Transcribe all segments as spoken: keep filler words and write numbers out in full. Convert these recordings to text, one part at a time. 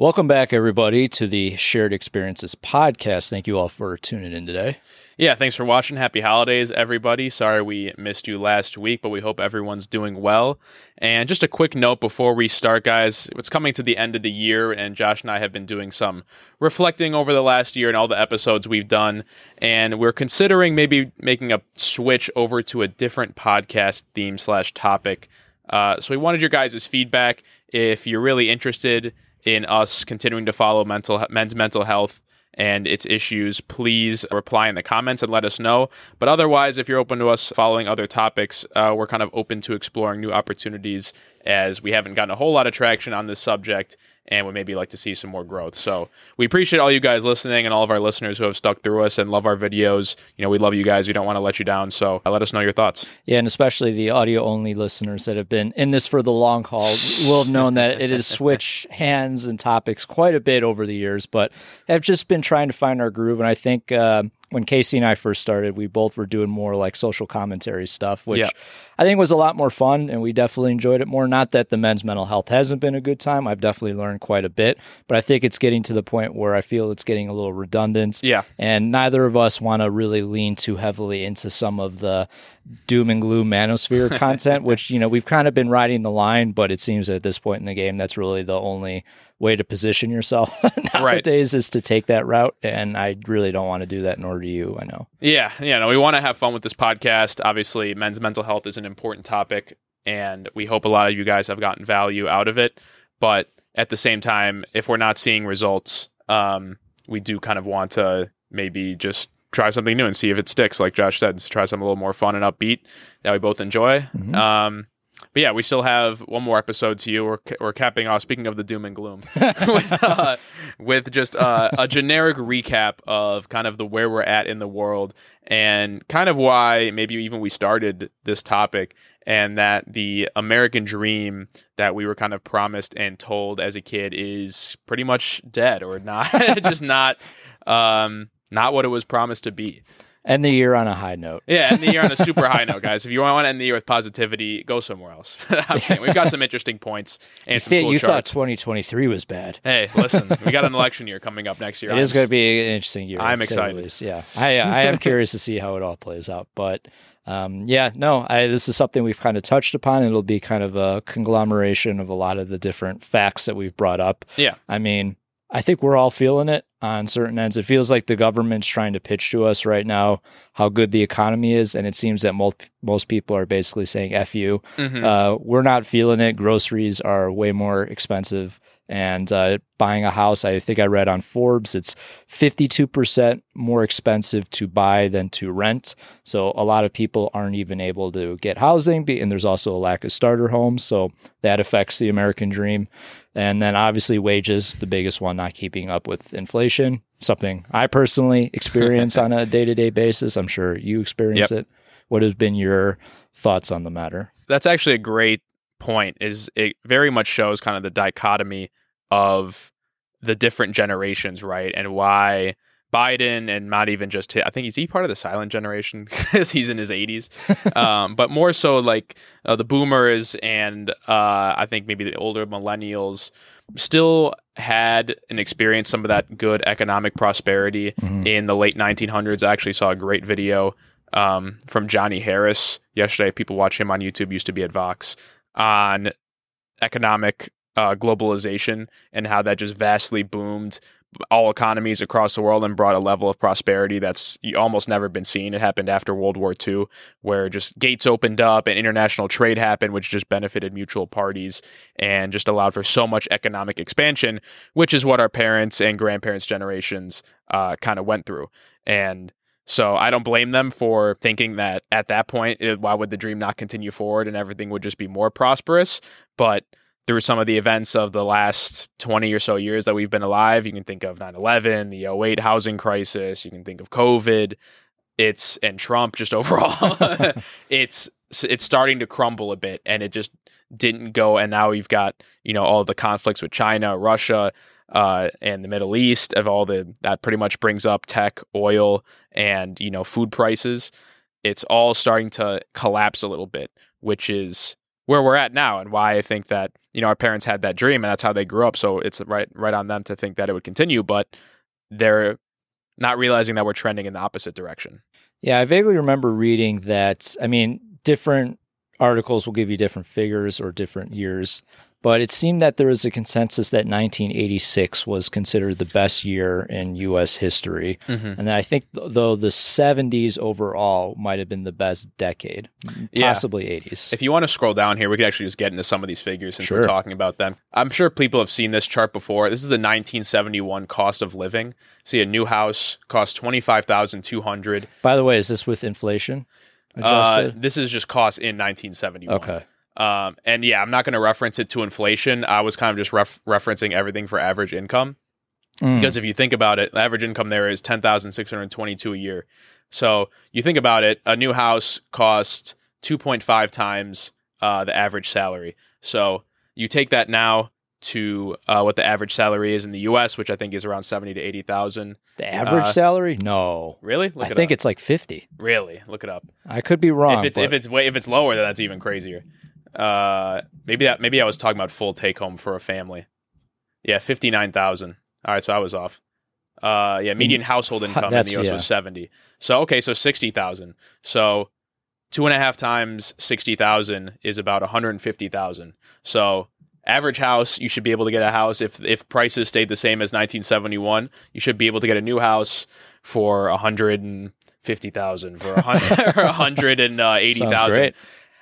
Welcome back, everybody, to the Shared Experiences podcast. Thank you all for tuning in today. Yeah, thanks for watching. Happy holidays, everybody. Sorry we missed you last week, but we hope everyone's doing well. And just a quick note before we start, guys, it's coming to the end of the year, and Josh and I have been doing some reflecting over the last year and all the episodes we've done, and we're considering maybe making a switch over to a different podcast theme slash topic. Uh, so we wanted your guys' feedback. If you're really interested in us continuing to follow mental men's mental health and its issues, please reply in the comments and let us know. But otherwise, if you're open to us following other topics, uh, we're kind of open to exploring new opportunities as we haven't gotten a whole lot of traction on this subject and would maybe like to see some more growth. So we appreciate all you guys listening and all of our listeners who have stuck through us and love our videos. You know, we love you guys. We don't want to let you down. So let us know your thoughts. Yeah, and especially the audio-only listeners that have been in this for the long haul will have known that it has switched hands and topics quite a bit over the years, but have just been trying to find our groove. And I think uh, when Casey and I first started, we both were doing more like social commentary stuff, which yeah. I think was a lot more fun, and we definitely enjoyed it more. Not that the men's mental health hasn't been a good time. I've definitely learned quite a bit, but I think it's getting to the point where I feel it's getting a little redundant. Yeah. And neither of us want to really lean too heavily into some of the doom and gloom manosphere content, which, you know, we've kind of been riding the line, but it seems at this point in the game, that's really the only way to position yourself nowadays, right, is to take that route. And I really don't want to do that, nor do you, I know. Yeah. Yeah. No, we want to have fun with this podcast. Obviously, men's mental health is an important topic, and we hope a lot of you guys have gotten value out of it. But at the same time, if we're not seeing results, um, we do kind of want to maybe just try something new and see if it sticks. Like Josh said, try something a little more fun and upbeat that we both enjoy. Mm-hmm. Um, but yeah, we still have one more episode to you. We're, we're capping off, speaking of the doom and gloom, with, uh, with just uh, a generic recap of kind of the where we're at in the world and kind of why maybe even we started this topic. And that the American dream that we were kind of promised and told as a kid is pretty much dead or not, just not um, not what it was promised to be. End the year on a high note. Yeah, end the year on a super high note, guys. If you want to end the year with positivity, go somewhere else. I'm kidding. We've got some interesting points and you some th- cool you charts. Thought twenty twenty-three was bad. Hey, listen, we got an election year coming up next year. It I'm is going to be an interesting year. I'm excited. Yeah, I, I am curious to see how it all plays out, but... Um, yeah, no, I, this is something we've kind of touched upon. It'll be kind of a conglomeration of a lot of the different facts that we've brought up. Yeah. I mean, I think we're all feeling it on certain ends. It feels like the government's trying to pitch to us right now how good the economy is. And it seems that most, most people are basically saying, F you. Mm-hmm. Uh, we're not feeling it. Groceries are way more expensive. And uh, buying a house, I think I read on Forbes, it's fifty-two percent more expensive to buy than to rent. So a lot of people aren't even able to get housing, and there's also a lack of starter homes. So that affects the American dream. And then obviously wages, the biggest one, not keeping up with inflation, something I personally experience on a day-to-day basis. I'm sure you experience yep. it. What has been your thoughts on the matter? That's actually a great point. Is it very much shows kind of the dichotomy of the different generations, right? And why Biden, and not even just his, I think he's he part of the silent generation because he's in his eighties, um, but more so like uh, the boomers and uh, I think maybe the older millennials still had and experienced some of that good economic prosperity mm-hmm. in the late nineteen hundreds. I actually saw a great video um, from Johnny Harris yesterday. People watch him on YouTube, used to be at Vox, on economic uh, globalization and how that just vastly boomed all economies across the world and brought a level of prosperity that's almost never been seen. It happened after World War Two, where just gates opened up and international trade happened, which just benefited mutual parties and just allowed for so much economic expansion, which is what our parents and grandparents' generations uh, kind of went through. And so I don't blame them for thinking that at that point, it, why would the dream not continue forward and everything would just be more prosperous? But through some of the events of the last twenty or so years that we've been alive, you can think of nine eleven, the oh eight housing crisis, you can think of COVID, it's and Trump just overall, it's it's starting to crumble a bit, and it just didn't go. And now you've got, you know, all the conflicts with China, Russia, Uh, and the Middle East, of all the that pretty much brings up tech, oil, and you know food prices. It's all starting to collapse a little bit, which is where we're at now and why I think that, you know, our parents had that dream and that's how they grew up. So it's right, right on them to think that it would continue, but they're not realizing that we're trending in the opposite direction. Yeah. I vaguely remember reading that, I mean, different articles will give you different figures or different years, but it seemed that there was a consensus that nineteen eighty-six was considered the best year in U S history. Mm-hmm. And then I think, though, the seventies overall might have been the best decade, possibly yeah. eighties. If you want to scroll down here, we could actually just get into some of these figures since sure. we're talking about them. I'm sure people have seen this chart before. This is the nineteen seventy-one cost of living. See, a new house costs twenty-five thousand two hundred dollars. By the way, is this with inflation adjusted? Uh, this is just cost in nineteen seventy-one. Okay. Um, and yeah, I'm not going to reference it to inflation. I was kind of just ref- referencing everything for average income mm. because if you think about it, the average income there is ten thousand six hundred twenty-two dollars a year. So you think about it, a new house costs two point five times uh, the average salary. So you take that now to uh, what the average salary is in the U S, which I think is around seventy to eighty thousand. The average uh, salary? No. Really? Look I it think up. It's like fifty. Really? Look it up. I could be wrong. If it's, but... if it's, way, if it's lower, then that's even crazier. Uh, maybe that, maybe I was talking about full take home for a family. Yeah. fifty-nine thousand. All right. So I was off. Uh, yeah. Median household income in the U S yeah. was seventy. So, okay. So sixty thousand. So two and a half times sixty thousand is about one hundred fifty thousand. So average house, you should be able to get a house. If, if prices stayed the same as nineteen seventy-one, you should be able to get a new house for one hundred fifty thousand, for one hundred eighty thousand.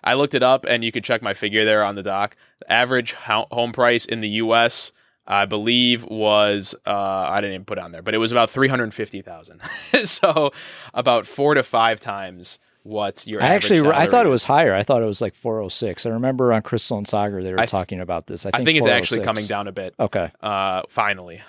I looked it up, and you could check my figure there on the doc. Average ho- home price in the U S, I believe, was uh, I didn't even put it on there, but it was about three hundred fifty thousand. So about four to five times what your. I average actually, I thought is. It was higher. I thought it was like four oh six. I remember on Crystal and Sagar they were th- talking about this. I think, I think it's actually coming down a bit. Okay, uh, finally,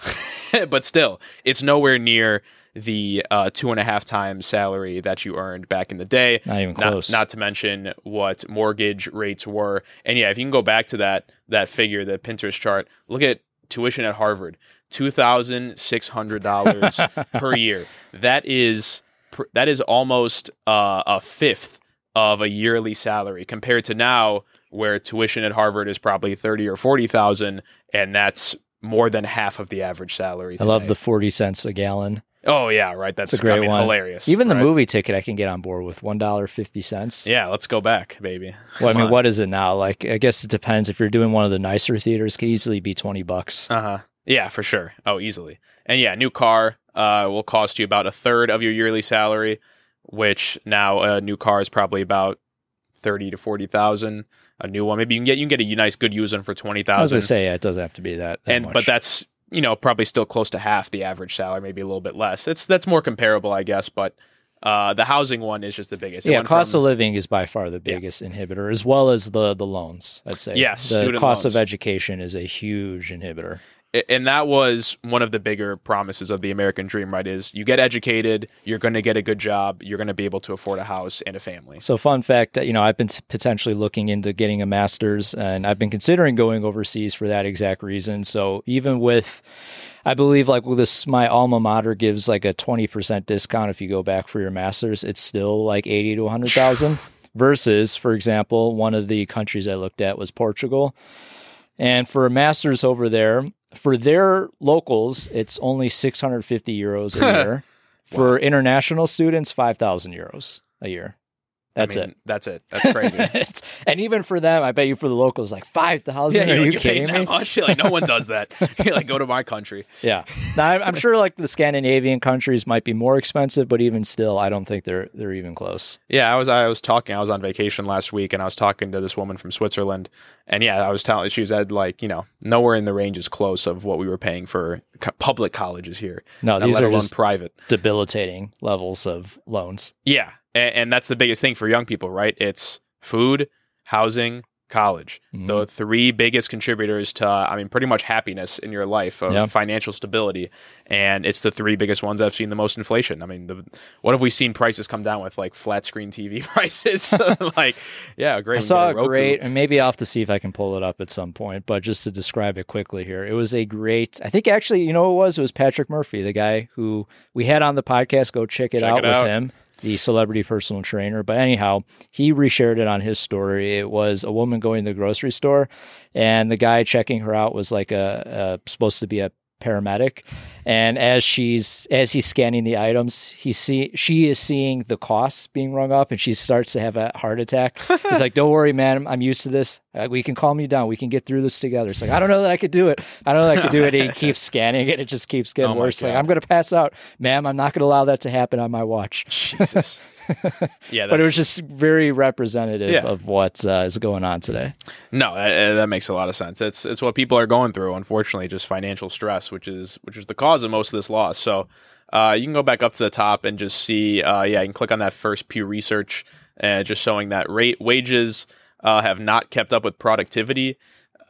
but still, it's nowhere near the uh, two and a half times salary that you earned back in the day. Not even close. Not, not to mention what mortgage rates were. And yeah, if you can go back to that that figure, the Pinterest chart, look at tuition at Harvard, two thousand six hundred dollars per year. That is that is almost uh, a fifth of a yearly salary compared to now where tuition at Harvard is probably thirty or forty thousand, and that's more than half of the average salary today. I love the forty cents a gallon. Oh, yeah, right. That's a great I mean, one. Hilarious. Even the right? movie ticket I can get on board with, one dollar and fifty cents. Yeah, let's go back, baby. Well, Come I mean, on. What is it now? Like, I guess it depends. If you're doing one of the nicer theaters, it could easily be twenty bucks. Uh-huh. Yeah, for sure. Oh, easily. And yeah, new car uh, will cost you about a third of your yearly salary, which now a new car is probably about thirty to forty thousand. A new one, maybe you can get you can get a nice good used one for twenty thousand. I was going to say, yeah, it doesn't have to be that, that and much. But that's, you know, probably still close to half the average salary, maybe a little bit less. It's that's more comparable, I guess, but uh, the housing one is just the biggest. It yeah, cost from, of living is by far the biggest yeah. inhibitor, as well as the the loans, I'd say. Yes, yeah, the cost loans. Of education is a huge inhibitor. And that was one of the bigger promises of the American Dream, right? Is you get educated, you're going to get a good job, you're going to be able to afford a house and a family. So fun fact, you know, I've been potentially looking into getting a master's, and I've been considering going overseas for that exact reason. So even with, I believe like well, this, my alma mater gives like a twenty percent discount if you go back for your master's, it's still like eighty to one hundred thousand versus, for example, one of the countries I looked at was Portugal. And for a master's over there, for their locals, it's only six hundred fifty euros a year. For wow. international students, five thousand euros a year. That's I mean, it. That's it. That's crazy. And even for them, I bet you for the locals, like five thousand. Yeah, are like, you kidding me? Much? You're like, no one does that. You're like, go to my country. Yeah. Now, I'm sure like the Scandinavian countries might be more expensive, but even still, I don't think they're they're even close. Yeah, I was I was talking. I was on vacation last week, and I was talking to this woman from Switzerland, and yeah, I was telling she was at like you know nowhere in the range is close of what we were paying for co- public colleges here. No, these are just private, debilitating levels of loans. Yeah. And that's the biggest thing for young people, right? It's food, housing, college. Mm-hmm. The three biggest contributors to, I mean, pretty much happiness in your life of yep. financial stability. And it's the three biggest ones I've seen the most inflation. I mean, the, what have we seen prices come down with, like flat screen T V prices? Like, yeah, great. I saw a great, and maybe I'll have to see if I can pull it up at some point, but just to describe it quickly here, it was a great, I think actually, you know, what it was, it was Patrick Murphy, the guy who we had on the podcast. Go check it check out it with out. him. the celebrity personal trainer. But anyhow, he reshared it on his story. It was a woman going to the grocery store, and the guy checking her out was like a, a supposed to be a paramedic. And as she's as he's scanning the items, he see she is seeing the costs being rung up, and she starts to have a heart attack. He's like, "Don't worry, man, I'm used to this. Uh, we can calm you down. We can get through this together." It's like, "I don't know that I could do it. I don't know that I could do it." And he keeps scanning it. It just keeps getting oh worse. Like, "I'm going to pass out, ma'am. I'm not going to allow that to happen on my watch." Jesus. Yeah, but it was just very representative yeah. of what uh, is going on today. No, uh, that makes a lot of sense. It's it's what people are going through, unfortunately, just financial stress, which is which is the cause of most of this loss. So uh, you can go back up to the top and just see. Uh, yeah, you can click on that first Pew Research, uh, just showing that rate wages uh, have not kept up with productivity.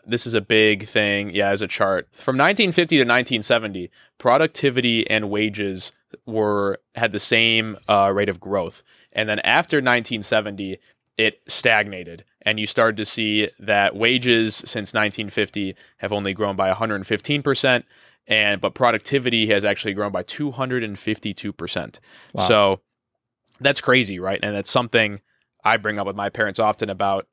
This is a big thing. Yeah, as a chart from nineteen fifty to nineteen seventy, productivity and wages were had the same uh, rate of growth. And then after nineteen seventy, it stagnated. And you started to see that wages since nineteen fifty have only grown by one hundred fifteen percent. And but productivity has actually grown by two hundred fifty-two percent. Wow. So that's crazy, right? And that's something I bring up with my parents often about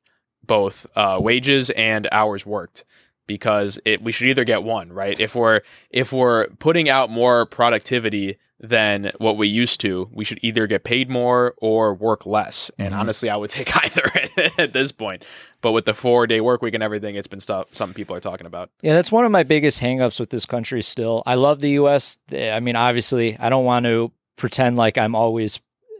both uh, wages and hours worked, because it we should either get one, right? If we're if we're putting out more productivity than what we used to, we should either get paid more or work less. And mm-hmm. honestly, I would take either at this point. But with the four-day work week and everything, it's been stuff some people are talking about. Yeah, that's one of my biggest hangups with this country still. I love the U S. I mean, obviously, I don't want to pretend like I'm always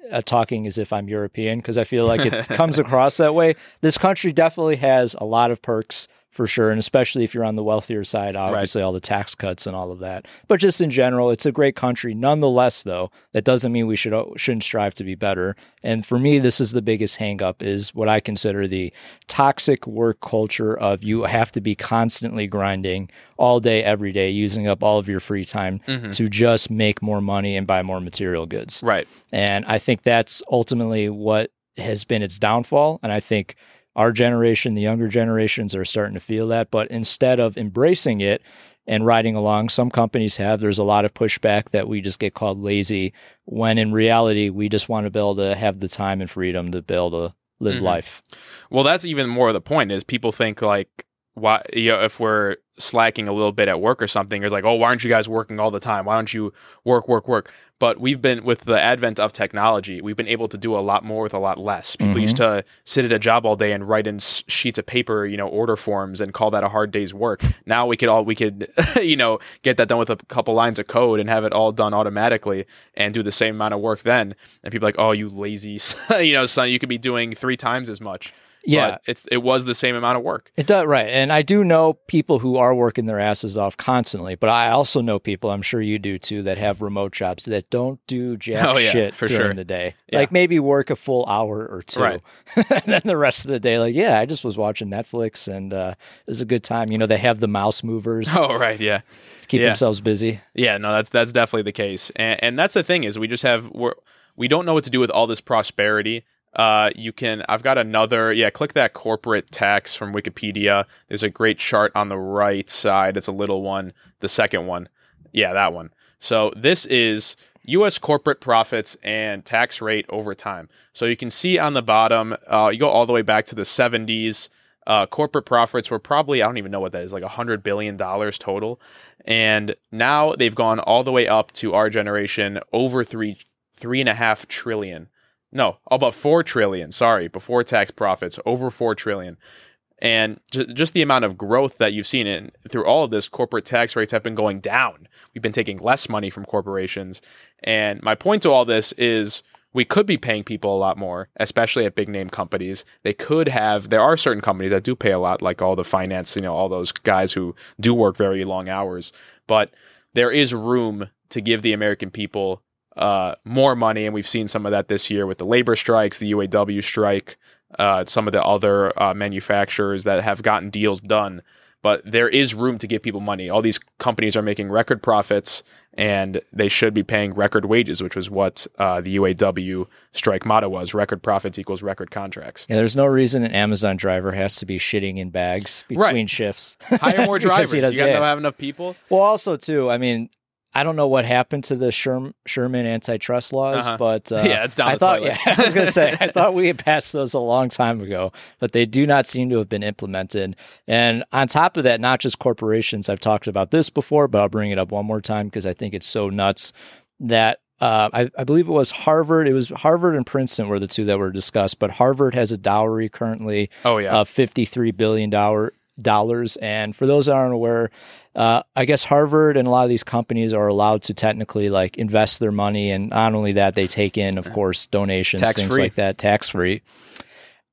Uh, talking as if I'm European, because I feel like it comes across that way. This country definitely has a lot of perks for sure, and especially if you're on the wealthier side, obviously right. all the tax cuts and all of that. But just in general, it's a great country. Nonetheless, though, that doesn't mean we should shouldn't strive to be better. And for me, this is the biggest hangup: is what I consider the toxic work culture of you have to be constantly grinding all day, every day, using up all of your free time mm-hmm. to just make more money and buy more material goods. Right. And I think that's ultimately what has been its downfall. And I think our generation, the younger generations, are starting to feel that. But instead of embracing it and riding along, some companies have, there's a lot of pushback that we just get called lazy, when in reality, we just want to be able to have the time and freedom to be able to live mm-hmm. life. Well, that's even more the point, is people think like, why, you know, if we're slacking a little bit at work or something, it's like, oh, why aren't you guys working all the time? Why don't you work, work, work? But we've been, with the advent of technology, we've been able to do a lot more with a lot less. People mm-hmm. used to sit at a job all day and write in sheets of paper, you know, order forms, and call that a hard day's work. Now we could all, we could, you know, get that done with a couple lines of code and have it all done automatically and do the same amount of work then. And people are like, oh, you lazy, you know, son, you could be doing three times as much. Yeah, but it's it was the same amount of work. It does, right. And I do know people who are working their asses off constantly, but I also know people, I'm sure you do too, that have remote jobs that don't do jack oh, yeah, shit for during sure. the day. Yeah. Like maybe work a full hour or two. Right. And then the rest of the day, like, yeah, I just was watching Netflix, and uh, it was a good time. You know, they have the mouse movers. Oh, right, yeah. To keep yeah. themselves busy. Yeah, no, that's that's definitely the case. And, and that's the thing, is we just have, we're, we don't know what to do with all this prosperity. Uh, you can, I've got another, yeah, click that corporate tax from Wikipedia. There's a great chart on the right side. It's a little one, the second one. Yeah, that one. So this is U S corporate profits and tax rate over time. So you can see on the bottom, uh, you go all the way back to the seventies. Uh, corporate profits were probably, I don't even know what that is, like one hundred billion dollars total. And now they've gone all the way up to our generation over three, three and a half trillion. No, about four trillion dollars, sorry, before tax profits, over four trillion dollars. And ju- just the amount of growth that you've seen in through all of this, corporate tax rates have been going down. We've been taking less money from corporations. And my point to all this is we could be paying people a lot more, especially at big name companies. They could have, there are certain companies that do pay a lot, like all the finance, you know, all those guys who do work very long hours. But there is room to give the American people Uh, more money, and we've seen some of that this year with the labor strikes, the U A W strike, uh, some of the other uh, manufacturers that have gotten deals done. But there is room to give people money. All these companies are making record profits, and they should be paying record wages, which was what uh, the U A W strike motto was: record profits equals record contracts. Yeah, there's no reason an Amazon driver has to be shitting in bags between right. shifts. Hire more drivers. You got to have enough people. Well, also too, I mean, I don't know what happened to the Sherm, Sherman antitrust laws, uh-huh. but uh, yeah, it's down I the thought, toilet. Yeah, I was going to say, I thought we had passed those a long time ago, but they do not seem to have been implemented. And on top of that, not just corporations. I've talked about this before, but I'll bring it up one more time because I think it's so nuts that uh, I, I believe it was Harvard. It was Harvard and Princeton were the two that were discussed, but Harvard has a dowry currently oh, yeah. of fifty-three billion dollars. Dollars. And for those that aren't aware, uh, I guess Harvard and a lot of these companies are allowed to technically like invest their money. And not only that, they take in, of course, donations, tax things free. Like that, tax free.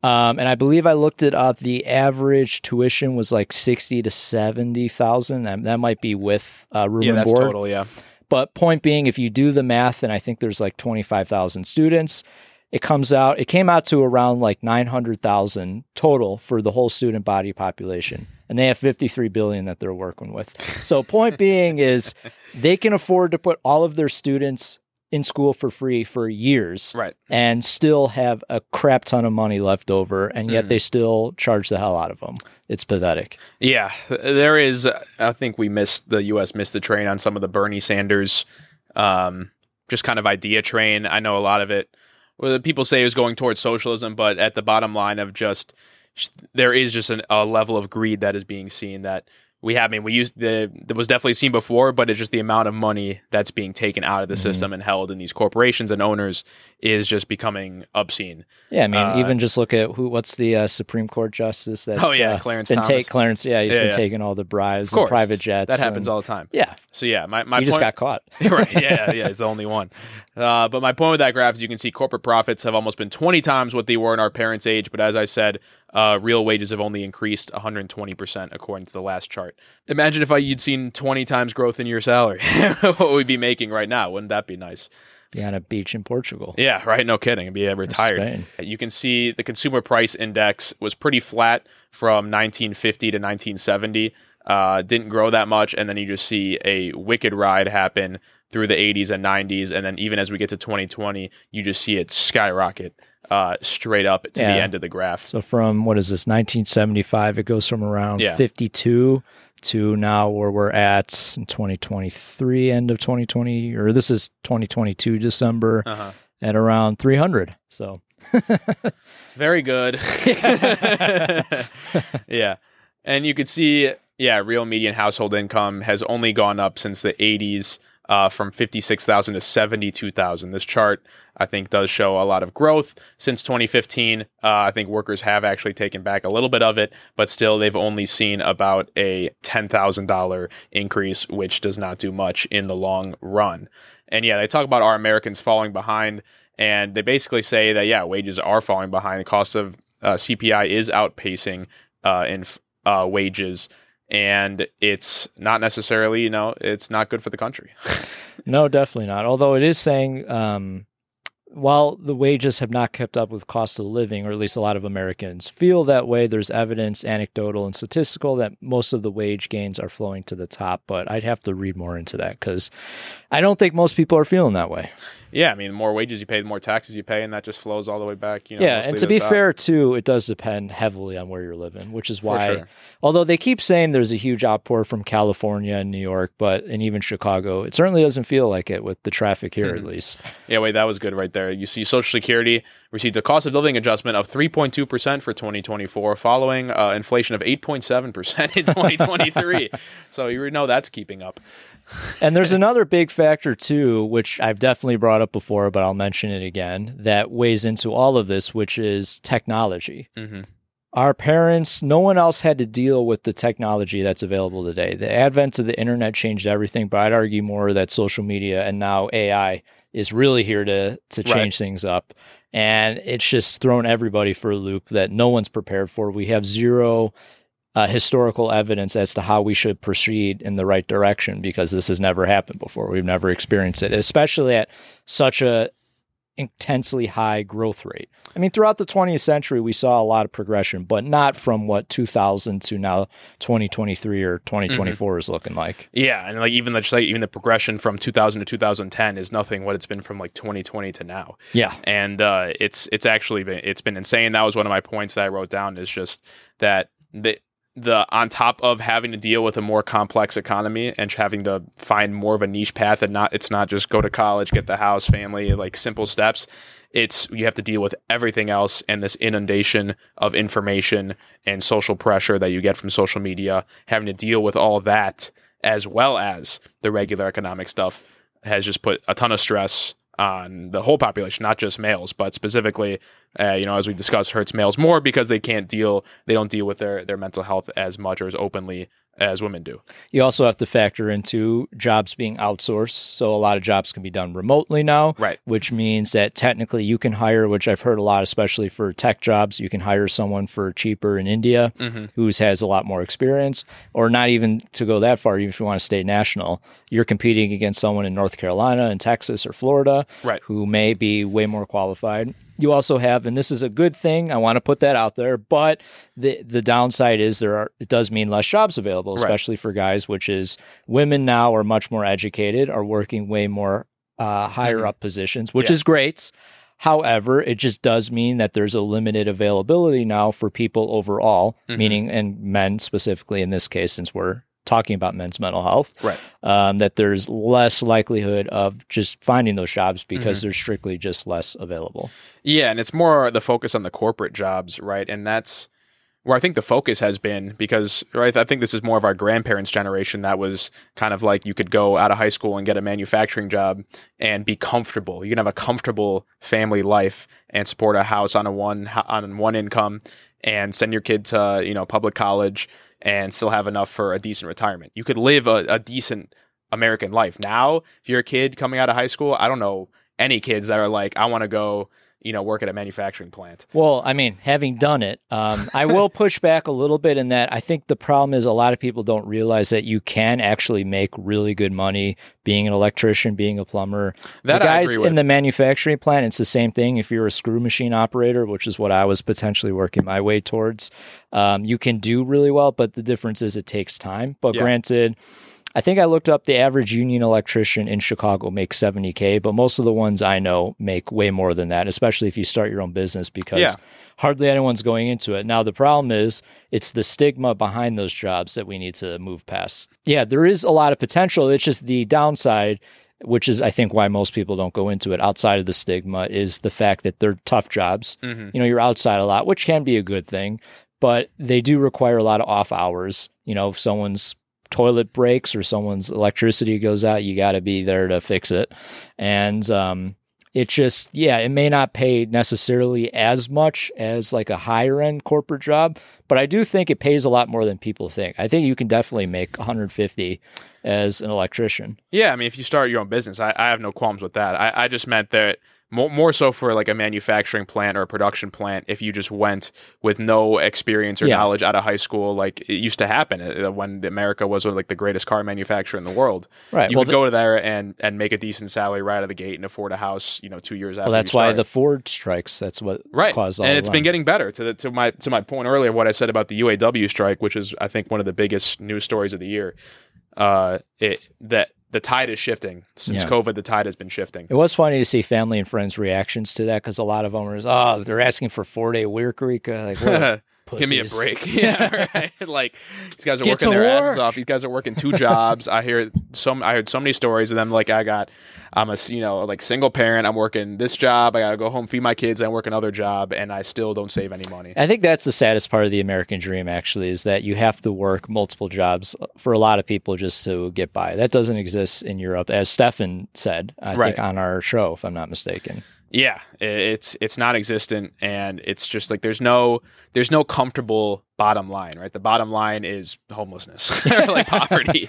Um, and I believe I looked it up. The average tuition was like sixty to seventy thousand. That, that might be with uh, room yeah, and that's board. Total, yeah. But point being, if you do the math, and I think there's like twenty-five thousand students, it comes out, it came out to around like nine hundred thousand total for the whole student body population. And they have fifty-three billion that they're working with. So point being is they can afford to put all of their students in school for free for years right. and still have a crap ton of money left over. And yet mm. they still charge the hell out of them. It's pathetic. Yeah, there is, I think we missed, the U S missed the train on some of the Bernie Sanders, um, just kind of idea train. I know a lot of it. Well, people say it was going towards socialism, but at the bottom line of just, there is just an, a level of greed that is being seen that we have. I mean, we used the, that was definitely seen before, but it's just the amount of money that's being taken out of the mm-hmm. system and held in these corporations and owners is just becoming obscene. Yeah. I mean, uh, even just look at who, what's the uh, Supreme Court justice that's oh, yeah, uh, Clarence been Thomas. Ta- Clarence. Yeah. He's yeah, been yeah. taking all the bribes and private jets. That happens and, all the time. Yeah. So yeah, my, my you point, just got caught. Right. Yeah. Yeah. He's the only one. Uh, but my point with that graph is you can see corporate profits have almost been twenty times what they were in our parents' age. But as I said, Uh, real wages have only increased one hundred twenty percent according to the last chart. Imagine if I, you'd seen twenty times growth in your salary, what we'd be making right now. Wouldn't that be nice? Be on a beach in Portugal. Yeah, right. No kidding. I'd be retired. You can see the consumer price index was pretty flat from nineteen fifty to nineteen seventy. Uh, didn't grow that much. And then you just see a wicked ride happen through the eighties and nineties. And then even as we get to twenty twenty, you just see it skyrocket. Uh, straight up to yeah. the end of the graph. So from, what is this, nineteen seventy-five, it goes from around yeah. fifty-two to now where we're at in twenty twenty-three, end of twenty twenty, or this is twenty twenty-two, December, uh-huh. at around three hundred. So very good. Yeah. And you could see, yeah, real median household income has only gone up since the eighties. Uh, from fifty-six thousand to seventy-two thousand. This chart, I think, does show a lot of growth since twenty fifteen. Uh, I think workers have actually taken back a little bit of it, but still they've only seen about a ten thousand dollars increase, which does not do much in the long run. And yeah, they talk about are Americans falling behind, and they basically say that, yeah, wages are falling behind. The cost of uh, C P I is outpacing uh, inf- uh, wages. And it's not necessarily, you know, it's not good for the country. No, definitely not. Although it is saying, um, while the wages have not kept up with cost of living, or at least a lot of Americans feel that way, there's evidence, anecdotal and statistical, that most of the wage gains are flowing to the top. But I'd have to read more into that because I don't think most people are feeling that way. Yeah, I mean, the more wages you pay, the more taxes you pay, and that just flows all the way back. You know, yeah, and to be fair, too, it does depend heavily on where you're living, which is why, sure. although they keep saying there's a huge outpour from California and New York, but and even Chicago, it certainly doesn't feel like it with the traffic here, mm-hmm. at least. Yeah, wait, that was good right there. You see Social Security received a cost of living adjustment of three point two percent for twenty twenty-four, following uh, inflation of eight point seven percent in twenty twenty-three. So you know that's keeping up. And there's another big factor, too, which I've definitely brought up before, but I'll mention it again, that weighs into all of this, which is technology. Mm-hmm. Our parents, no one else had to deal with the technology that's available today. The advent of the internet changed everything, but I'd argue more that social media and now A I is really here to to change right. things up. And it's just thrown everybody for a loop that no one's prepared for. We have zero Uh, historical evidence as to how we should proceed in the right direction because this has never happened before. We've never experienced it, especially at such a intensely high growth rate. I mean, throughout the twentieth century, we saw a lot of progression, but not from what two thousand to now twenty twenty-three or twenty twenty-four mm-hmm. is looking like. Yeah, and like even the like, even the progression from two thousand to two thousand ten is nothing what it's been from like twenty twenty to now. Yeah, and uh, it's it's actually been it's been insane. That was one of my points that I wrote down is just that the the on top of having to deal with a more complex economy and having to find more of a niche path, and not, it's not just go to college, get the house, family, like simple steps. It's, you have to deal with everything else and this inundation of information and social pressure that you get from social media, having to deal with all that as well as the regular economic stuff has just put a ton of stress on the whole population, not just males, but specifically, uh, you know, as we discussed, hurts males more because they can't deal, they don't deal with their, their mental health as much or as openly as women do. You also have to factor into jobs being outsourced. So a lot of jobs can be done remotely now, right? Which means that technically you can hire, which I've heard a lot, especially for tech jobs, you can hire someone for cheaper in India mm-hmm. who has a lot more experience, or not even to go that far, even if you want to stay national, you're competing against someone in North Carolina and Texas or Florida right. who may be way more qualified. You also have, and this is a good thing, I want to put that out there, but the the downside is there are, it does mean less jobs available, especially right. for guys, which is women now are much more educated, are working way more uh, higher mm-hmm. up positions, which yeah. is great. However, it just does mean that there's a limited availability now for people overall, mm-hmm. meaning, and men specifically in this case, since we're talking about men's mental health, right. um, that there's less likelihood of just finding those jobs because mm-hmm. there's strictly just less available. Yeah. And it's more the focus on the corporate jobs, right? And that's where I think the focus has been because, right, I think this is more of our grandparents' generation that was kind of like you could go out of high school and get a manufacturing job and be comfortable. You can have a comfortable family life and support a house on a one on one income and send your kid to, you know, public college and still have enough for a decent retirement. You could live a, a decent American life. Now, if you're a kid coming out of high school, I don't know any kids that are like, I want to go, you know, work at a manufacturing plant. Well, I mean, having done it, um, I will push back a little bit in that I think the problem is a lot of people don't realize that you can actually make really good money being an electrician, being a plumber. That the guys I agree with. In the manufacturing plant, it's the same thing. If you're a screw machine operator, which is what I was potentially working my way towards, um, you can do really well, but the difference is it takes time. But yeah. granted, I think I looked up the average union electrician in Chicago makes seventy K, but most of the ones I know make way more than that, especially if you start your own business because yeah. hardly anyone's going into it. Now, the problem is it's the stigma behind those jobs that we need to move past. Yeah, there is a lot of potential. It's just the downside, which is I think why most people don't go into it outside of the stigma, is the fact that they're tough jobs. Mm-hmm. You know, you're outside a lot, which can be a good thing, but they do require a lot of off hours. You know, if someone's toilet breaks or someone's electricity goes out, you got to be there to fix it. And um, it just, yeah, it may not pay necessarily as much as like a higher end corporate job, but I do think it pays a lot more than people think. I think you can definitely make one hundred fifty as an electrician. Yeah. I mean, if you start your own business, I, I have no qualms with that. I, I just meant that more, more so for like a manufacturing plant or a production plant, if you just went with no experience or yeah. knowledge out of high school, like it used to happen when America was like the greatest car manufacturer in the world. Right. You well, would go to there and, and make a decent salary right out of the gate and afford a house, you know, two years after. Well, that's you why the Ford strikes. That's what right. caused all and it's been getting better to the, to my to my point earlier, what I said about the U A W strike, which is I think one of the biggest news stories of the year. Uh, it that. The tide is shifting. Since yeah. COVID, the tide has been shifting. It was funny to see family and friends' reactions to that because a lot of them were, oh, they're asking for four-day work week. Like, what give me a break. Yeah, right. Like, these guys are Get working their work. asses off. These guys are working two jobs. I hear some. I heard so many stories of them. Like, I got, I'm a, you know, like single parent. I'm working this job. I got to go home, feed my kids. I work another job, and I still don't save any money. I think that's the saddest part of the American dream, actually, is that you have to work multiple jobs for a lot of people just to get by. That doesn't exist in Europe, as Stefan said, I right. think on our show, if I'm not mistaken. Yeah, it's it's non-existent, and it's just like there's no there's no comfortable bottom line, right? The bottom line is homelessness, like poverty,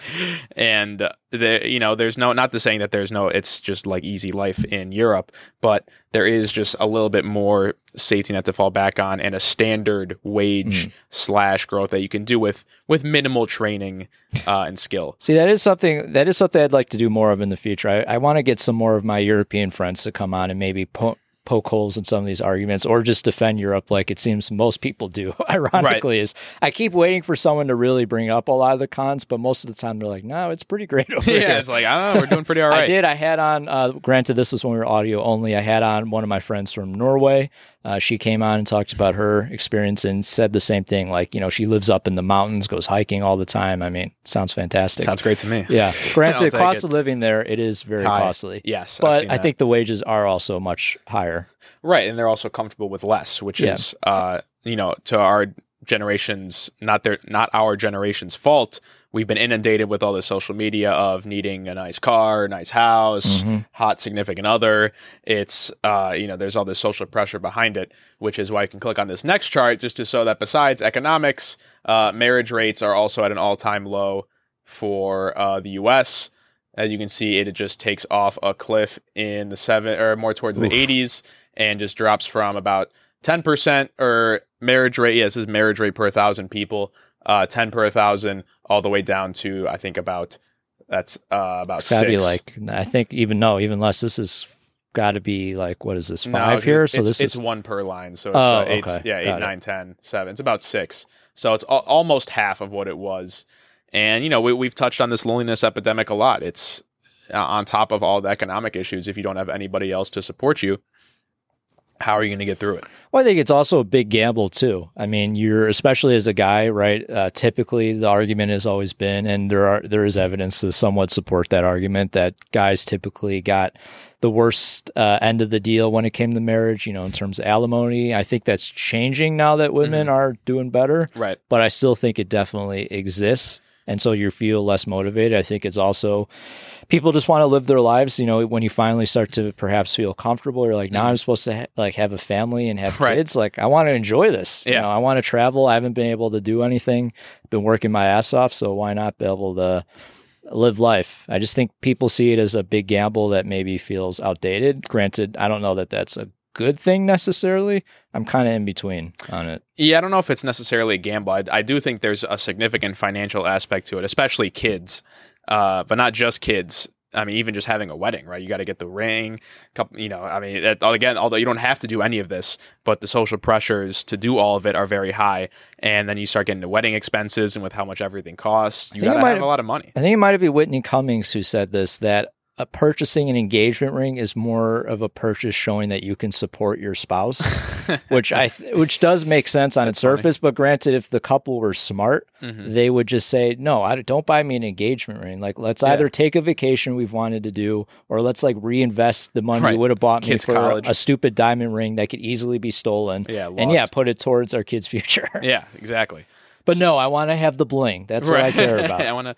and the, you know there's no not to saying that there's no it's just like easy life in Europe, but there is just a little bit more safety net to fall back on and a standard wage mm. slash growth that you can do with with minimal training uh, and skill. See, that is something that is something I'd like to do more of in the future. I, I want to get some more of my European friends to come on and maybe. Po- poke holes in some of these arguments or just defend Europe like it seems most people do, ironically, right. is I keep waiting for someone to really bring up a lot of the cons, but most of the time they're like, no, it's pretty great over yeah, here. Yeah, it's like, I don't know, we're doing pretty all right. I did. I had on, uh, granted, this is when we were audio only. I had on one of my friends from Norway. Uh, she came on and talked about her experience and said the same thing. Like, you know, she lives up in the mountains, goes hiking all the time. I mean, sounds fantastic. Sounds great to me. Yeah. Granted, the cost it. of living there, it is very High. costly. Yes. But I think the wages are also much higher. Right. And they're also comfortable with less, which yeah. is, uh, you know, to our generation's, not their, not our generation's fault. We've been inundated with all the social media of needing a nice car, a nice house, mm-hmm. hot significant other. It's, uh, you know, there's all this social pressure behind it, which is why you can click on this next chart just to show that besides economics, uh, marriage rates are also at an all-time low for uh, the U S. As you can see, it just takes off a cliff in the seven or more towards Oof. the eighties and just drops from about ten percent or marriage rate. Yeah, this is marriage rate per thousand people. Uh, ten per thousand, all the way down to I think about that's uh, about it's gotta six. Be like I think even no, even less. This is got to be like what is this five no, here? So this it's is one per line. So it's, oh, uh, eight, okay. yeah, eight, got nine, it. ten, seven. It's about six. So it's a- almost half of what it was. And you know we we've touched on this loneliness epidemic a lot. It's uh, on top of all the economic issues. If you don't have anybody else to support you, how are you going to get through it? Well, I think it's also a big gamble too. I mean, you're, especially as a guy, right? Uh, typically the argument has always been, and there are, there is evidence to somewhat support that argument, that guys typically got the worst uh, end of the deal when it came to marriage, you know, in terms of alimony. I think that's changing now that women mm-hmm. are doing better, right? But I still think it definitely exists. And so you feel less motivated. I think it's also people just want to live their lives. You know, when you finally start to perhaps feel comfortable, you're like, now I'm supposed to ha- like have a family and have right. kids. Like, I want to enjoy this. Yeah. You know, I want to travel. I haven't been able to do anything. I've been working my ass off. So why not be able to live life? I just think people see it as a big gamble that maybe feels outdated. Granted, I don't know that that's a good thing necessarily. I'm kind of in between on it. Yeah, I don't know if it's necessarily a gamble. I, I do think there's a significant financial aspect to it, especially kids, uh, but not just kids. I mean, even just having a wedding, right? You got to get the ring, couple, you know, I mean, that, again, although you don't have to do any of this, but the social pressures to do all of it are very high. And then you start getting the wedding expenses and with how much everything costs, you got to have a lot of money. I think it might be Whitney Cummings who said this, that A purchasing an engagement ring is more of a purchase showing that you can support your spouse, which I th- which does make sense on That's its surface. Funny. But granted, if the couple were smart, mm-hmm. they would just say, "No, I don't buy me an engagement ring. Like, let's yeah. either take a vacation we've wanted to do, or let's like reinvest the money right. you would have bought kids me for college. a stupid diamond ring that could easily be stolen, yeah, and yeah, put it towards our kids' future." Yeah, exactly. But no, I want to have the bling. That's right. what I care about. I want to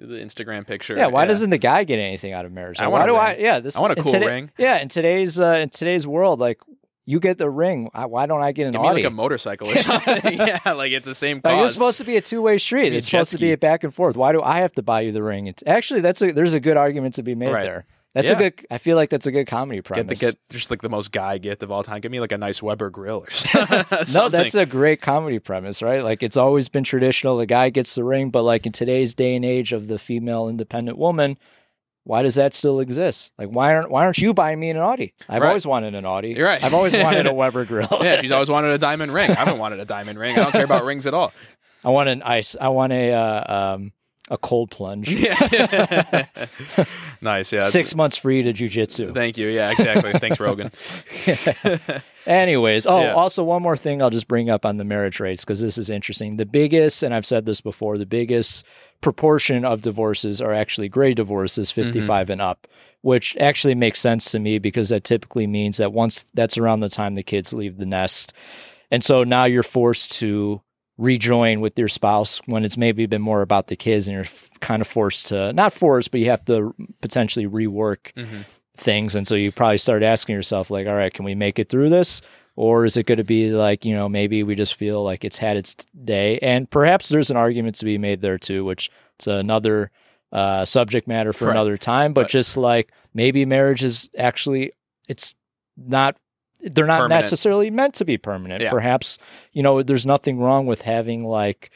do the Instagram picture. Yeah. Why yeah. doesn't the guy get anything out of marriage? Like, I want why do I? Yeah. This. I want a cool today, ring. Yeah. In today's uh, in today's world, like you get the ring. I, why don't I get an Give me Audi? Like a motorcycle or something. yeah. Like it's the same. Like, it's supposed to be a two way street. It's supposed ski. to be a back and forth. Why do I have to buy you the ring? It's actually that's a, there's a good argument to be made right. there. That's yeah. a good. I feel like that's a good comedy premise. Get the get, just like the most guy gift of all time. Give me like a nice Weber grill or something. No, that's a great comedy premise, right? Like it's always been traditional. The guy gets the ring, but like in today's day and age of the female independent woman, why does that still exist? Like why aren't why aren't you buying me an Audi? I've right. always wanted an Audi. You're right. I've always wanted a Weber grill. Yeah, she's always wanted a diamond ring. I haven't wanted a diamond ring. I don't care about rings at all. I want an ice. I want a. Uh, um, A cold plunge. Yeah. Nice. Yeah. Six months free to jujitsu. Thank you. Yeah, exactly. Thanks, Rogan. yeah. Anyways. Oh, yeah. Also one more thing I'll just bring up on the marriage rates because this is interesting. The biggest, and I've said this before, the biggest proportion of divorces are actually gray divorces, fifty-five mm-hmm. and up, which actually makes sense to me because that typically means that once that's around the time the kids leave the nest. And so now you're forced to rejoin with your spouse when it's maybe been more about the kids and you're kind of forced to, not forced, but you have to potentially rework mm-hmm. things. And so you probably start asking yourself like, all right, can we make it through this? Or is it going to be like, you know, maybe we just feel like it's had its day. And perhaps there's an argument to be made there too, which it's another uh, subject matter for Correct. another time, but right. just like maybe marriage is actually, it's not They're not permanent. necessarily meant to be permanent. Yeah. Perhaps, you know, there's nothing wrong with having like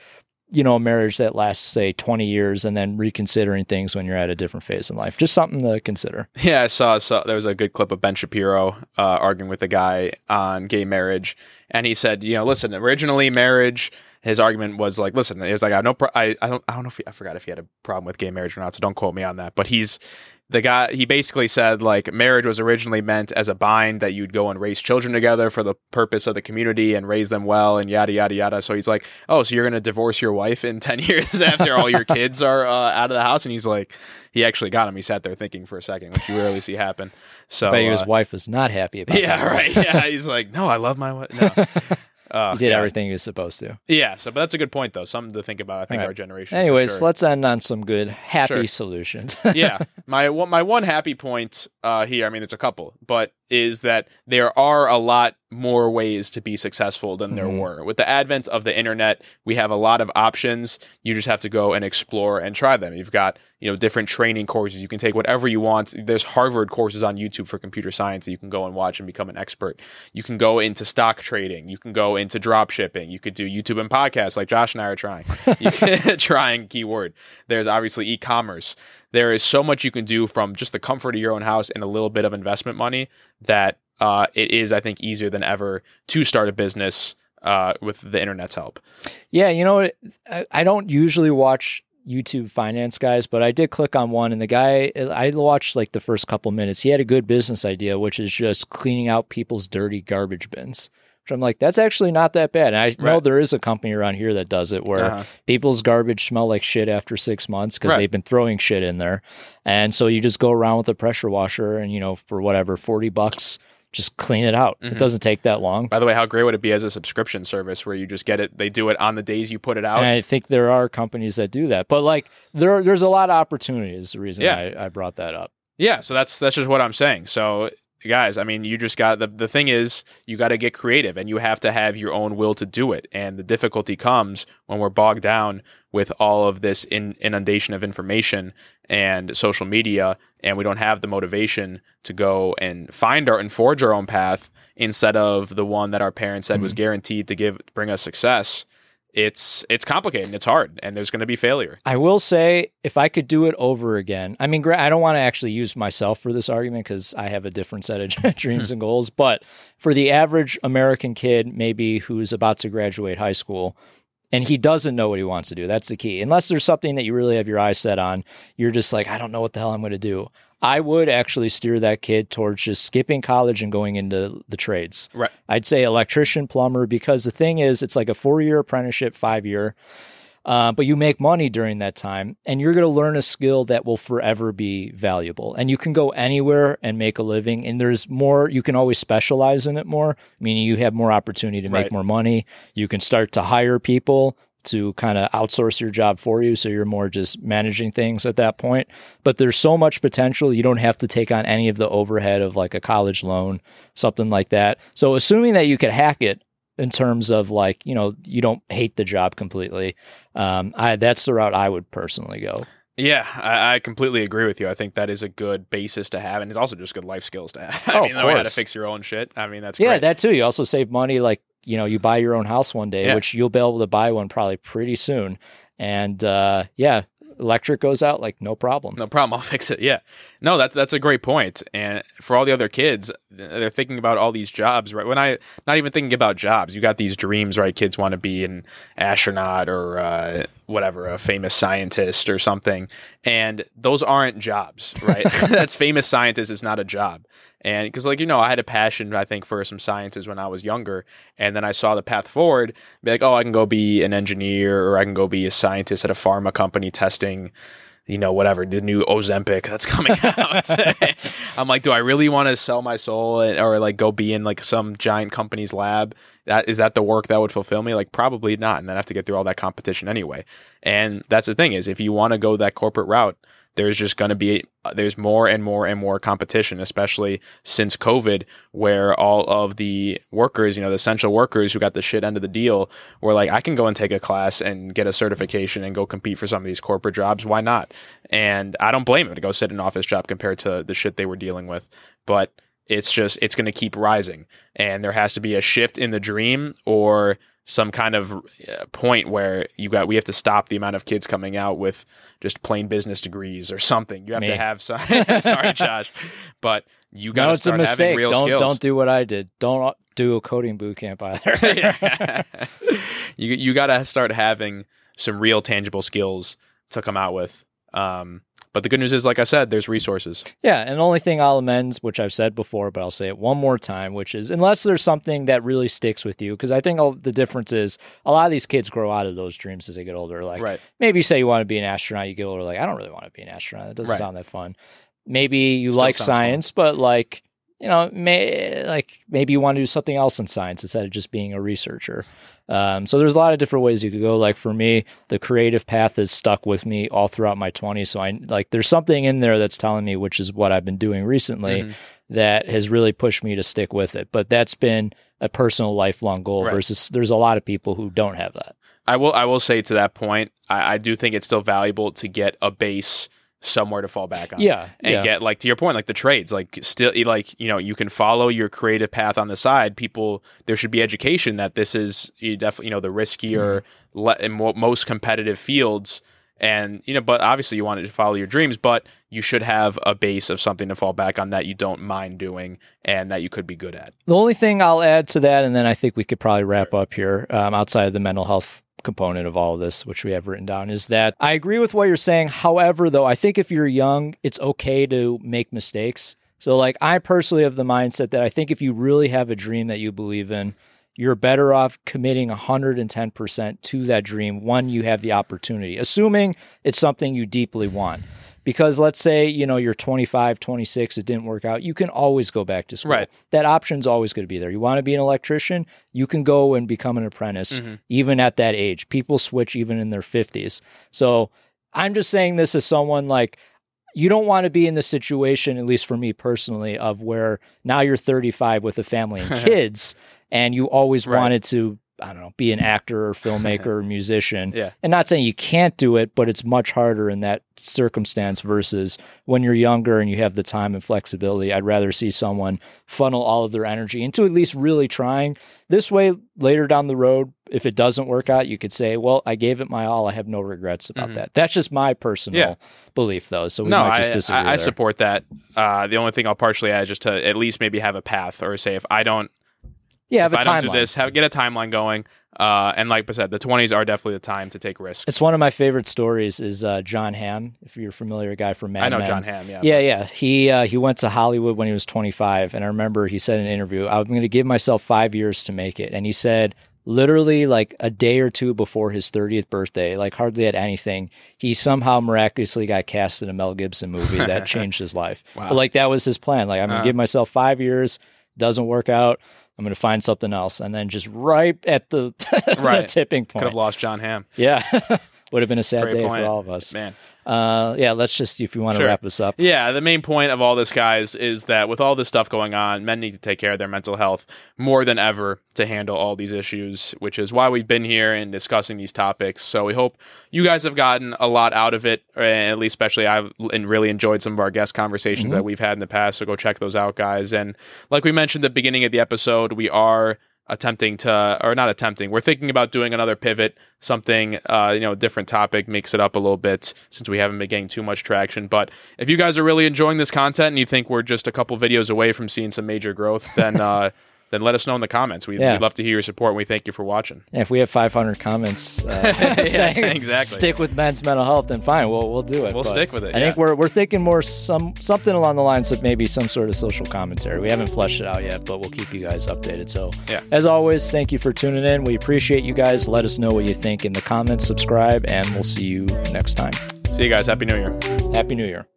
you know, a marriage that lasts, say, twenty years, and then reconsidering things when you're at a different phase in life. Just something to consider. Yeah, I saw, saw there was a good clip of Ben Shapiro uh, arguing with a guy on gay marriage. And he said, you know, listen, originally marriage, his argument was like, listen, it was like, I have no pro- I, I don't I don't know if he, I forgot if he had a problem with gay marriage or not, so don't quote me on that. But he's the guy, he basically said, like, marriage was originally meant as a bind that you'd go and raise children together for the purpose of the community and raise them well and yada, yada, yada. So he's like, oh, so you're going to divorce your wife in ten years after all your kids are uh, out of the house? And he's like, he actually got him. He sat there thinking for a second, which you rarely see happen. So I bet uh, his wife was not happy about yeah, that. Yeah, right. Yeah, he's like, no, I love my wife. No. Uh, he did yeah. everything he was supposed to. Yeah, so but that's a good point, though. Something to think about. I think right. our generation. Anyways, sure. Let's end on some good, happy sure. solutions. yeah, my one, my one happy point uh, here. I mean, it's a couple, but is that there are a lot more ways to be successful than there mm-hmm. were. With the advent of the internet, we have a lot of options. You just have to go and explore and try them. You've got, you know, different training courses. You can take whatever you want. There's Harvard courses on YouTube for computer science that you can go and watch and become an expert. You can go into stock trading. You can go into drop shipping. You could do YouTube and podcasts like Josh and I are trying. You can, trying keyword. There's obviously e-commerce. There is so much you can do from just the comfort of your own house and a little bit of investment money that uh, it is, I think, easier than ever to start a business uh, with the internet's help. Yeah, you know, I don't usually watch YouTube finance guys, but I did click on one, and the guy, I watched like the first couple minutes. He had a good business idea, which is just cleaning out people's dirty garbage bins. I'm like, that's actually not that bad. And I right. know there is a company around here that does it where uh-huh. people's garbage smell like shit after six months because right. they've been throwing shit in there. And so you just go around with a pressure washer and, you know, for whatever, forty bucks, just clean it out. Mm-hmm. It doesn't take that long. By the way, how great would it be as a subscription service where you just get it, they do it on the days you put it out? And I think there are companies that do that. But like there, there's a lot of opportunities, the reason yeah. I, I brought that up. Yeah, so that's that's just what I'm saying. So guys, I mean, you just got, the, the thing is, you got to get creative and you have to have your own will to do it. And the difficulty comes when we're bogged down with all of this in, inundation of information and social media, and we don't have the motivation to go and find our and forge our own path instead of the one that our parents said mm-hmm. was guaranteed to give bring us success. It's it's complicated and it's hard, and there's going to be failure. I will say, if I could do it over again, I mean, I don't want to actually use myself for this argument because I have a different set of dreams and goals, but for the average American kid maybe who's about to graduate high school, and he doesn't know what he wants to do, that's the key. Unless there's something that you really have your eyes set on, you're just like, I don't know what the hell I'm going to do. I would actually steer that kid towards just skipping college and going into the trades. Right. I'd say electrician, plumber, because the thing is, it's like a four-year apprenticeship, five-year, uh, but you make money during that time, and you're going to learn a skill that will forever be valuable. And you can go anywhere and make a living, and there's more, you can always specialize in it more, meaning you have more opportunity to make right. more money. You can start to hire people to kind of outsource your job for you. So you're more just managing things at that point. But there's so much potential. You don't have to take on any of the overhead of like a college loan, something like that. So assuming that you could hack it in terms of like, you know, you don't hate the job completely. Um, I, that's the route I would personally go. Yeah, I, I completely agree with you. I think that is a good basis to have. And it's also just good life skills to have. I oh, mean, of course. How to fix your own shit. I mean, that's yeah, great. That too. You also save money. Like, you know, you buy your own house one day, yeah. which you'll be able to buy one probably pretty soon. And uh, yeah, electric goes out, like no problem. No problem. I'll fix it. Yeah. No, that's, that's a great point. And for all the other kids, they're thinking about all these jobs, right? When I, not even thinking about jobs, you got these dreams, right? Kids want to be an astronaut or uh, whatever, a famous scientist or something. And those aren't jobs, right? That's famous scientist is not a job. And because, like, you know, I had a passion, I think, for some sciences when I was younger. And then I saw the path forward, be like, oh, I can go be an engineer, or I can go be a scientist at a pharma company testing, you know, whatever, the new Ozempic that's coming out. I'm like, do I really want to sell my soul and, or like go be in like some giant company's lab? That, is that the work that would fulfill me? Like, probably not. And then I have to get through all that competition anyway. And that's the thing is, if you want to go that corporate route, there's just going to be, there's more and more and more competition, especially since COVID, where all of the workers, you know, the essential workers who got the shit end of the deal were like, I can go and take a class and get a certification and go compete for some of these corporate jobs. Why not? And I don't blame them to go sit in an office job compared to the shit they were dealing with. But it's just, it's going to keep rising. And there has to be a shift in the dream or some kind of point where you got, we have to stop the amount of kids coming out with just plain business degrees or something. You have Me. to have some, sorry, Josh, but you got to no, start it's a having real don't, skills. Don't do what I did. Don't do a coding boot camp either. you you got to start having some real tangible skills to come out with. Um, but the good news is, like I said, there's resources. Yeah. And the only thing I'll amend, which I've said before, but I'll say it one more time, which is unless there's something that really sticks with you, because I think all, the difference is a lot of these kids grow out of those dreams as they get older. Like right. maybe you say you want to be an astronaut, you get older, like, I don't really want to be an astronaut. It doesn't right. sound that fun. Maybe you Still like science, fun. but like, you know, may, like maybe you want to do something else in science instead of just being a researcher. Um, so there's a lot of different ways you could go. Like for me, the creative path has stuck with me all throughout my twenties. So I like there's something in there that's telling me, which is what I've been doing recently, mm-hmm. that has really pushed me to stick with it. But that's been a personal lifelong goal right. versus there's a lot of people who don't have that. I will I will say to that point, I, I do think it's still valuable to get a base somewhere to fall back on. Yeah. And yeah. get like to your point, like the trades, like still like, you know, you can follow your creative path on the side. People, there should be education that this is you definitely, you know, the riskier mm-hmm. le- and mo- most competitive fields. And, you know, but obviously you wanted to follow your dreams, but you should have a base of something to fall back on that you don't mind doing and that you could be good at. The only thing I'll add to that, and then I think we could probably wrap sure. up here um, outside of the mental health component of all of this, which we have written down, is that I agree with what you're saying. However, though, I think if you're young, it's okay to make mistakes. So like I personally have the mindset that I think if you really have a dream that you believe in, you're better off committing one hundred ten percent to that dream when you have the opportunity, assuming it's something you deeply want. Because let's say, you know, you're twenty-five, twenty-six, it didn't work out. You can always go back to school. Right. That option's always going to be there. You want to be an electrician, you can go and become an apprentice, mm-hmm. even at that age. People switch even in their fifties. So I'm just saying this as someone like, you don't want to be in the situation, at least for me personally, of where now you're thirty-five with a family and kids, and you always right. wanted to, I don't know, be an actor or filmmaker or musician. Yeah. And not saying you can't do it, but it's much harder in that circumstance versus when you're younger and you have the time and flexibility. I'd rather see someone funnel all of their energy into at least really trying. This way, later down the road, if it doesn't work out, you could say, well, I gave it my all. I have no regrets about mm-hmm. that. That's just my personal yeah. belief, though. So we no, might just I, disagree I, I there. support that. Uh, the only thing I'll partially add is just to at least maybe have a path or say if I don't, Yeah, have if a I timeline. Don't do this, have, get a timeline going. Uh, and like I said, the twenties are definitely the time to take risks. It's one of my favorite stories is uh, John Hamm, if you're familiar, a guy from Mad Men. I know Men. John Hamm, yeah. Yeah, yeah. He, uh, he went to Hollywood when he was twenty-five. And I remember he said in an interview, I'm going to give myself five years to make it. And he said, literally like a day or two before his thirtieth birthday, like hardly had anything, he somehow miraculously got cast in a Mel Gibson movie that changed his life. Wow. But like that was his plan. Like I'm going to uh. give myself five years, doesn't work out, I'm going to find something else. And then just right at the, right. the tipping point. Could have lost John Hamm. Yeah. Would have been a sad Great day point. for all of us. Man. Uh, yeah, let's just, if you want sure. to wrap this up. Yeah, the main point of all this, guys, is that with all this stuff going on, men need to take care of their mental health more than ever to handle all these issues, which is why we've been here and discussing these topics. So we hope you guys have gotten a lot out of it, and at least especially I've really enjoyed some of our guest conversations mm-hmm. that we've had in the past, so go check those out, guys. And like we mentioned at the beginning of the episode, we are... attempting to, or not attempting, we're thinking about doing another pivot, something, uh, you know, a different topic, mix it up a little bit since we haven't been getting too much traction. But if you guys are really enjoying this content and you think we're just a couple videos away from seeing some major growth, then, uh, then let us know in the comments. We'd, yeah. we'd love to hear your support, and we thank you for watching. Yeah, if we have five hundred comments uh, yeah, saying exactly. stick with men's mental health, then fine, we'll we'll do it. We'll but stick with it. I yeah. think we're we're thinking more some something along the lines of maybe some sort of social commentary. We haven't fleshed it out yet, but we'll keep you guys updated. So yeah. as always, thank you for tuning in. We appreciate you guys. Let us know what you think in the comments, subscribe, and we'll see you next time. See you guys. Happy New Year. Happy New Year.